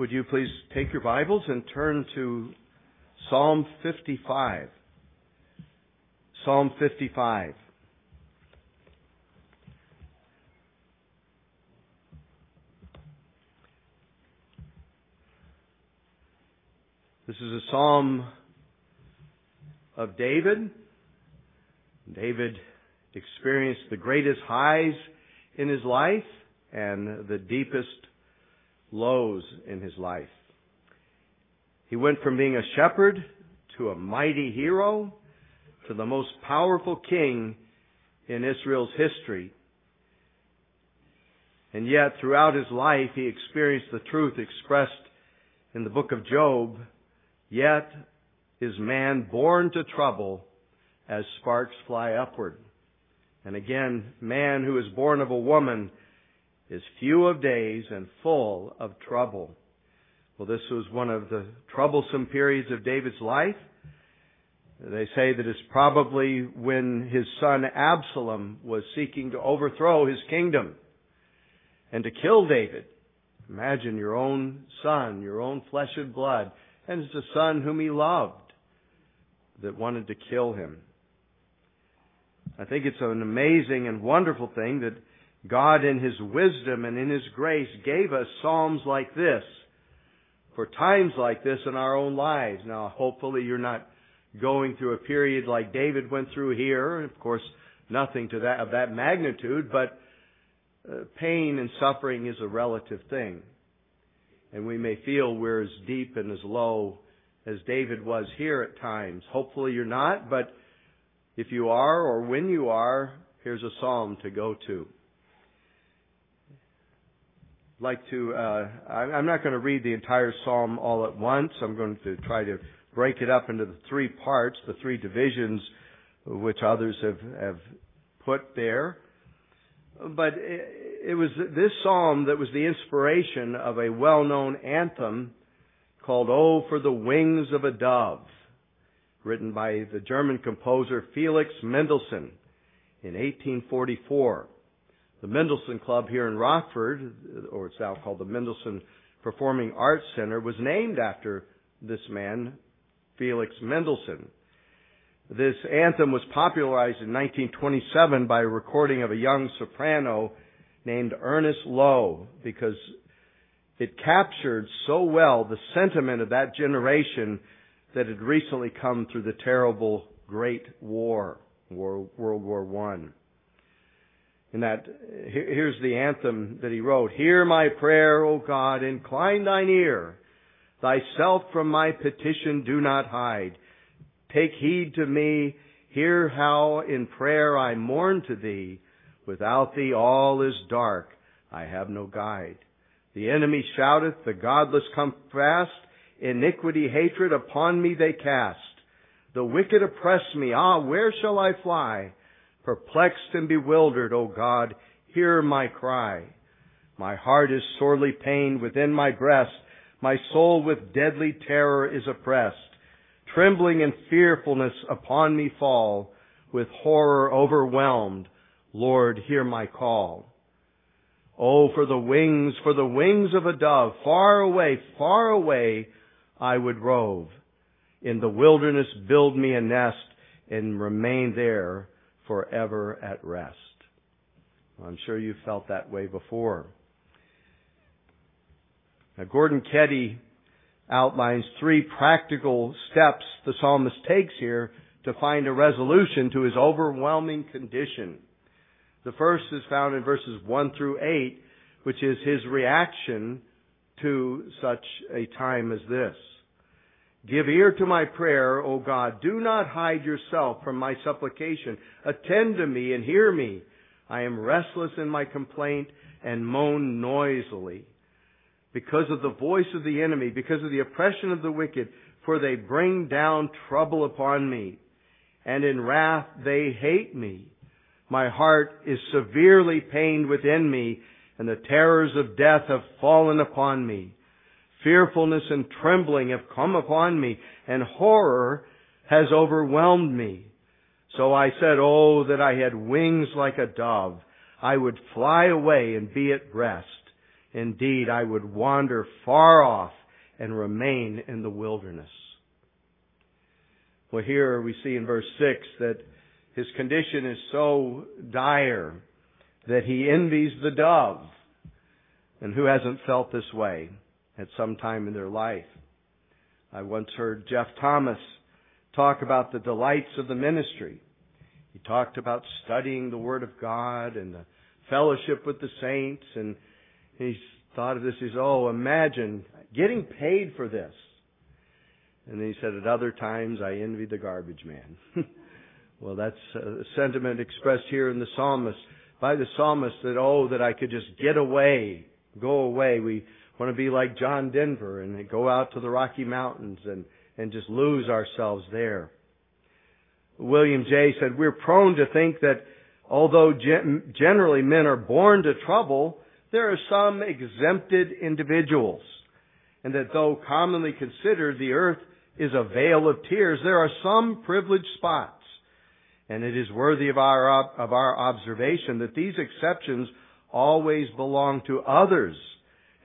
Would you please take your Bibles and turn to Psalm 55. Psalm 55. This is a psalm of David. David experienced the greatest highs in his life and the deepest lows in his life. He went from being a shepherd to a mighty hero to the most powerful king in Israel's history. And yet, throughout his life, he experienced the truth expressed in the book of Job. Yet is man born to trouble as sparks fly upward. And again, man who is born of a woman is few of days and full of trouble. Well, this was one of the troublesome periods of David's life. They say that it's probably when his son Absalom was seeking to overthrow his kingdom and to kill David. Imagine your own son, your own flesh and blood, and it's a son whom he loved that wanted to kill him. I think it's an amazing and wonderful thing that God in His wisdom and in His grace gave us psalms like this for times like this in our own lives. Now, hopefully you're not going through a period like David went through here. Of course, nothing to that of that magnitude, but pain and suffering is a relative thing. And we may feel we're as deep and as low as David was here at times. Hopefully you're not, but if you are or when you are, here's a psalm to go to. I'm not going to read the entire psalm all at once. I'm going to try to break it up into the three parts, the three divisions which others have put there. But it was this psalm that was the inspiration of a well-known anthem called "Oh for the Wings of a Dove," written by the German composer Felix Mendelssohn in 1844. The Mendelssohn Club here in Rockford, or it's now called the Mendelssohn Performing Arts Center, was named after this man, Felix Mendelssohn. This anthem was popularized in 1927 by a recording of a young soprano named Ernest Lowe, because it captured so well the sentiment of that generation that had recently come through the terrible Great War, World War I. And here's the anthem that he wrote. Hear my prayer, O God, incline thine ear. Thyself from my petition do not hide. Take heed to me. Hear how in prayer I mourn to thee. Without thee all is dark. I have no guide. The enemy shouteth, the godless come fast. Iniquity, hatred upon me they cast. The wicked oppress me. Ah, where shall I fly? Perplexed and bewildered, O God, hear my cry. My heart is sorely pained within my breast. My soul with deadly terror is oppressed. Trembling and fearfulness upon me fall. With horror overwhelmed, Lord, hear my call. Oh, for the wings of a dove, far away, I would rove. In the wilderness build me a nest and remain there. Forever at rest. I'm sure you've felt that way before. Now, Gordon Keddie outlines three practical steps the psalmist takes here to find a resolution to his overwhelming condition. The first is found in verses 1 through 8, which is his reaction to such a time as this. Give ear to my prayer, O God. Do not hide yourself from my supplication. Attend to me and hear me. I am restless in my complaint and moan noisily. Because of the voice of the enemy, because of the oppression of the wicked, for they bring down trouble upon me. And in wrath they hate me. My heart is severely pained within me, and the terrors of death have fallen upon me. Fearfulness and trembling have come upon me, and horror has overwhelmed me. So I said, Oh, that I had wings like a dove. I would fly away and be at rest. Indeed, I would wander far off and remain in the wilderness. Well, here we see in verse 6 that his condition is so dire that he envies the dove. And who hasn't felt this way at some time in their life? I once heard Jeff Thomas talk about the delights of the ministry. He talked about studying the Word of God and the fellowship with the saints. And he thought of this. He said, imagine getting paid for this. And he said, at other times, I envy the garbage man. Well, that's a sentiment expressed here in the psalmist, by the psalmist, that, that I could just get away, go away. We want to be like John Denver and go out to the Rocky Mountains and just lose ourselves there. William J. said, we're prone to think that although generally men are born to trouble, there are some exempted individuals. And that though commonly considered the earth is a vale of tears, there are some privileged spots. And it is worthy of our observation that these exceptions always belong to others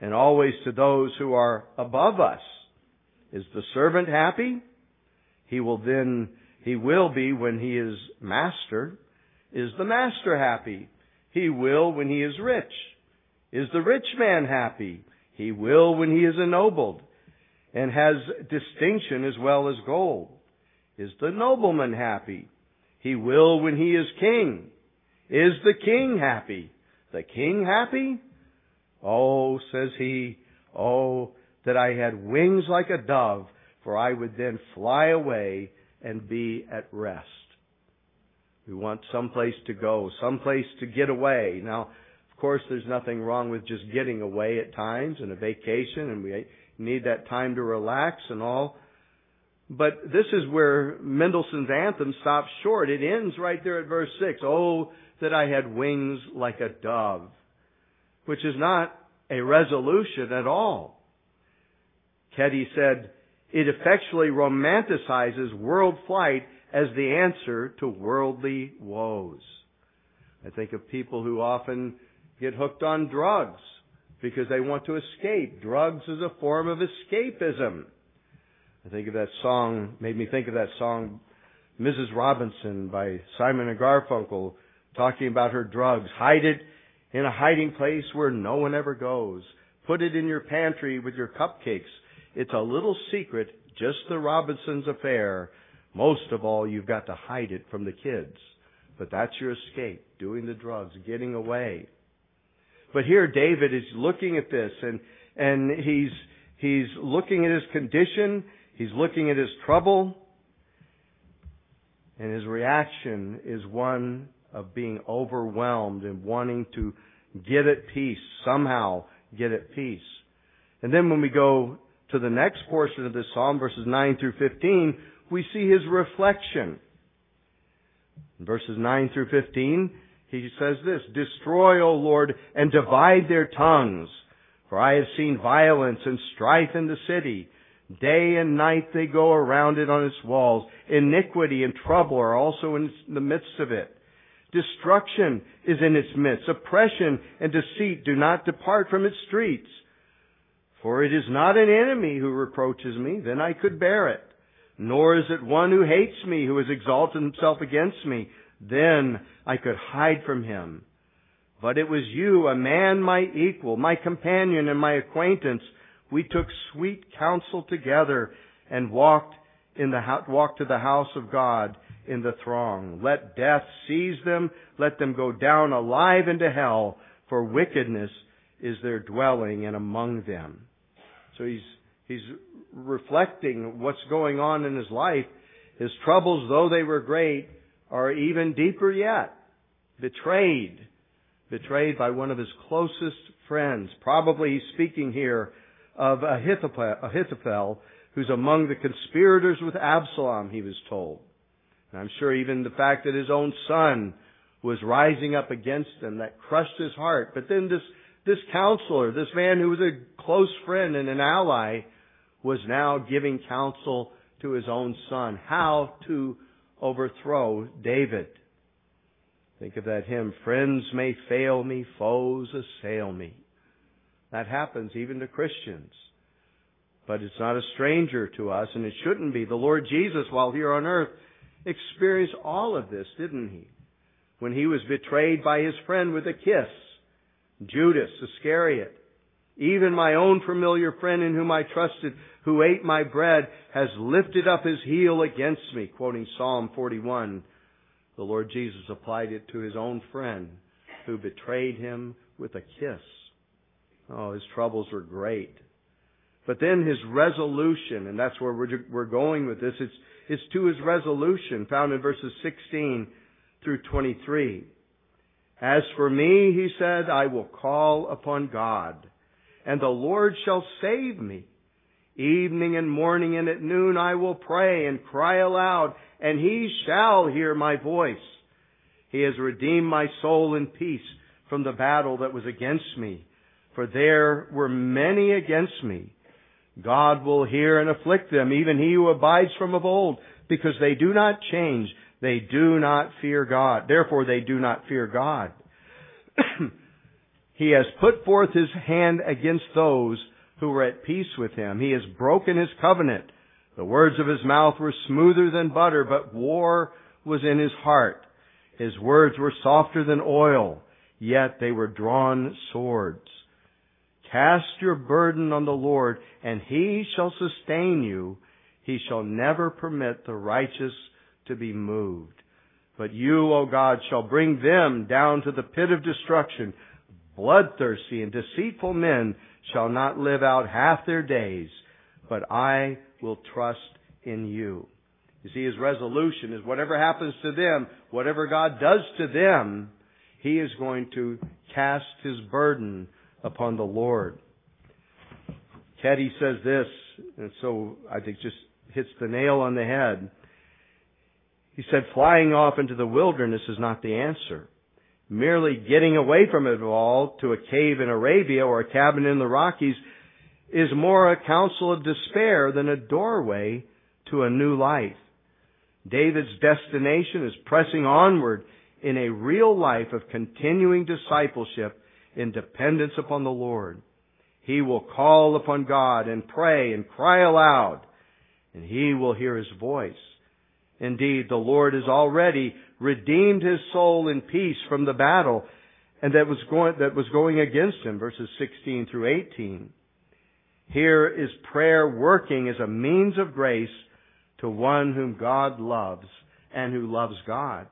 and always to those who are above us. Is the servant happy? He will be when he is master. Is the master happy? He will when he is rich. Is the rich man happy? He will when he is ennobled and has distinction as well as gold. Is the nobleman happy? He will when he is king. Is the king happy? The king happy? Oh, says he, that I had wings like a dove, for I would then fly away and be at rest. We want someplace to go, someplace to get away. Now, of course, there's nothing wrong with just getting away at times and a vacation, and we need that time to relax and all. But this is where Mendelssohn's anthem stops short. It ends right there at verse 6. Oh, that I had wings like a dove, which is not a resolution at all. Keddie said, it effectually romanticizes world flight as the answer to worldly woes. I think of people who often get hooked on drugs because they want to escape. Drugs is a form of escapism. I think of that song, made me think of that song, Mrs. Robinson by Simon and Garfunkel, talking about her drugs. Hide it in a hiding place where no one ever goes. Put it in your pantry with your cupcakes. It's a little secret, just the Robinson's affair. Most of all, you've got to hide it from the kids. But that's your escape, doing the drugs, getting away. But here David is looking at this, and he's looking at his condition. He's looking at his trouble. And his reaction is one of being overwhelmed and wanting to get at peace, somehow get at peace. And then when we go to the next portion of this psalm, verses 9 through 15, we see his reflection. In verses 9 through 15, he says this, destroy, O Lord, and divide their tongues, for I have seen violence and strife in the city. Day and night they go around it on its walls. Iniquity and trouble are also in the midst of it. Destruction is in its midst. Oppression and deceit do not depart from its streets. For it is not an enemy who reproaches me, then I could bear it. Nor is it one who hates me, who has exalted himself against me, then I could hide from him. But it was you, a man my equal, my companion and my acquaintance. We took sweet counsel together and walked to the house of God in the throng. Let death seize them. Let them go down alive into hell, for wickedness is their dwelling and among them. So he's reflecting what's going on in his life. His troubles, though they were great, are even deeper yet. Betrayed by one of his closest friends. Probably he's speaking here of Ahithophel, who's among the conspirators with Absalom, he was told. And I'm sure even the fact that his own son was rising up against him, that crushed his heart. But then this counselor, this man who was a close friend and an ally, was now giving counsel to his own son, how to overthrow David. Think of that hymn, friends may fail me, foes assail me. That happens even to Christians. But it's not a stranger to us, and it shouldn't be. The Lord Jesus, while here on earth, experienced all of this, didn't he? When he was betrayed by his friend with a kiss, Judas Iscariot. Even my own familiar friend in whom I trusted, who ate my bread, has lifted up his heel against me. Quoting Psalm 41, the Lord Jesus applied it to his own friend who betrayed him with a kiss. Oh, his troubles were great. But then his resolution, and that's where we're going with this, it's to his resolution found in verses 16 through 23. As for me, he said, I will call upon God, and the Lord shall save me. Evening and morning and at noon I will pray and cry aloud, and he shall hear my voice. He has redeemed my soul in peace from the battle that was against me, for there were many against me. God will hear and afflict them, even he who abides from of old, because they do not change. They do not fear God. Therefore, they do not fear God. He has put forth his hand against those who were at peace with him. He has broken his covenant. The words of his mouth were smoother than butter, but war was in his heart. His words were softer than oil, yet they were drawn swords. Cast your burden on the Lord, and he shall sustain you. He shall never permit the righteous to be moved. But you, O God, shall bring them down to the pit of destruction. Bloodthirsty and deceitful men shall not live out half their days, but I will trust in you. You see, his resolution is whatever happens to them, whatever God does to them, he is going to cast his burden upon the Lord. Teddy says this, and so I think just hits the nail on the head. He said, flying off into the wilderness is not the answer. Merely getting away from it all to a cave in Arabia or a cabin in the Rockies is more a counsel of despair than a doorway to a new life. David's destination is pressing onward in a real life of continuing discipleship in dependence upon the Lord. He will call upon God and pray and cry aloud, and he will hear his voice. Indeed, the Lord has already redeemed his soul in peace from the battle and that was going against him, verses 16 through 18. Here is prayer working as a means of grace to one whom God loves and who loves God.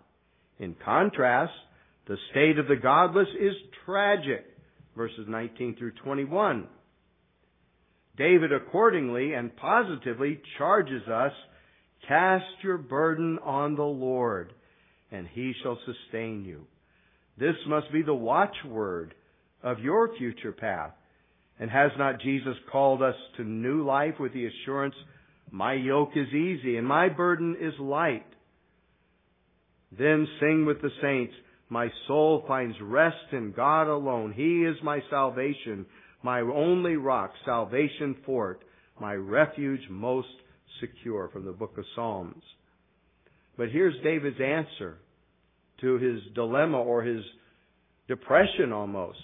In contrast, the state of the godless is tragic, verses 19 through 21. David accordingly and positively charges us, cast your burden on the Lord, and he shall sustain you. This must be the watchword of your future path. And has not Jesus called us to new life with the assurance, my yoke is easy and my burden is light? Then sing with the saints, my soul finds rest in God alone. He is my salvation, my only rock, salvation fort, my refuge most secure, from the book of Psalms. But here's David's answer to his dilemma or his depression almost,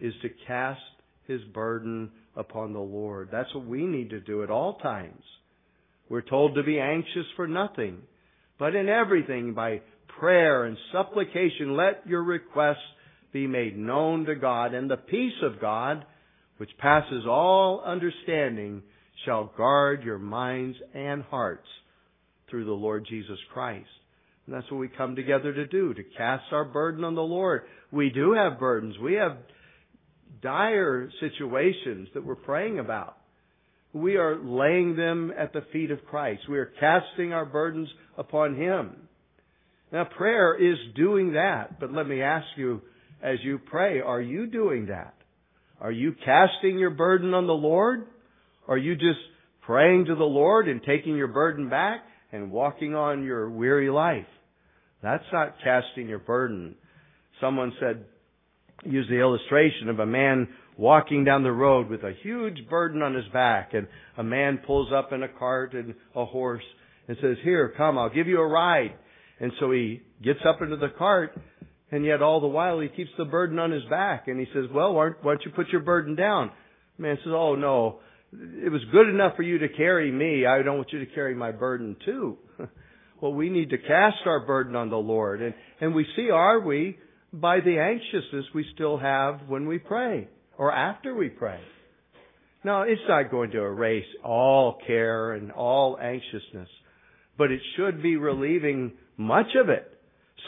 is to cast his burden upon the Lord. That's what we need to do at all times. We're told to be anxious for nothing, but in everything by prayer and supplication let your requests be made known to God, and the peace of God, which passes all understanding, shall guard your minds and hearts through the Lord Jesus Christ. And that's what we come together to do, to cast our burden on the Lord. We do have burdens. We have dire situations that we're praying about. We are laying them at the feet of Christ. We are casting our burdens upon him. Now, prayer is doing that. But let me ask you, as you pray, are you doing that? Are you casting your burden on the Lord? Are you just praying to the Lord and taking your burden back and walking on your weary life? That's not casting your burden. Someone said, use the illustration of a man walking down the road with a huge burden on his back, and a man pulls up in a cart and a horse and says, here, come, I'll give you a ride. And so he gets up into the cart And yet all the while he keeps the burden on his back. And he says, well, why don't you put your burden down? The man says, oh, no, it was good enough for you to carry me. I don't want you to carry my burden too. Well, we need to cast our burden on the Lord. And we see, are we, by the anxiousness we still have when we pray or after we pray. Now, it's not going to erase all care and all anxiousness, but it should be relieving much of it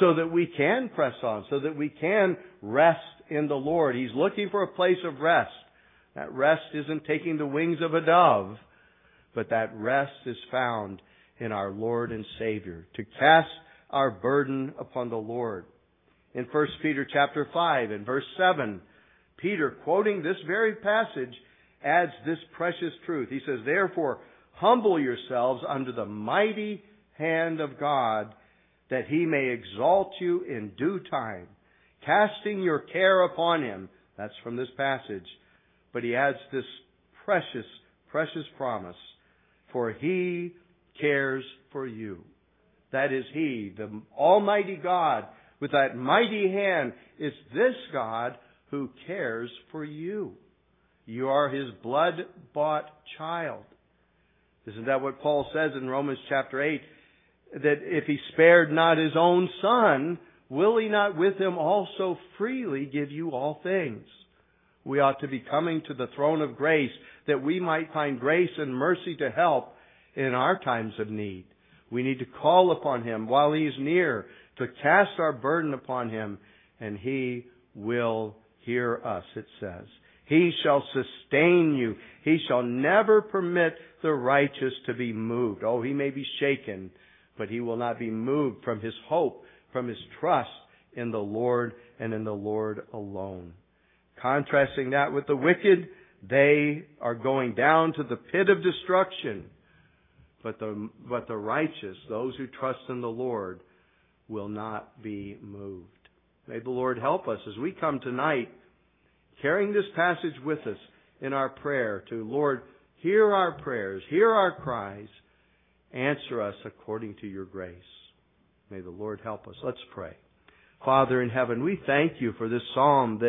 so that we can press on, so that we can rest in the Lord. He's looking for a place of rest. That rest isn't taking the wings of a dove, but that rest is found in our Lord and Savior, to cast our burden upon the Lord. In 1 Peter chapter 5 and verse 7, Peter, quoting this very passage, adds this precious truth. He says, therefore, humble yourselves under the mighty hand of God, that he may exalt you in due time, casting your care upon him. That's from this passage. But he adds this precious, precious promise, for he cares for you. That is he, the Almighty God, with that mighty hand. It's this God who cares for you. You are his blood-bought child. Isn't that what Paul says in Romans chapter 8? That if he spared not his own son, will he not with him also freely give you all things? We ought to be coming to the throne of grace that we might find grace and mercy to help in our times of need. We need to call upon him while he's near, to cast our burden upon him, and he will hear us, it says. He shall sustain you. He shall never permit the righteous to be moved. Oh, he may be shaken, but he will not be moved from his hope, from his trust in the Lord and in the Lord alone. Contrasting that with the wicked, they are going down to the pit of destruction. But the righteous, those who trust in the Lord, will not be moved. May the Lord help us as we come tonight, carrying this passage with us in our prayer to, Lord, hear our prayers, hear our cries, answer us according to your grace. May the Lord help us. Let's pray. Father in heaven, we thank you for this psalm.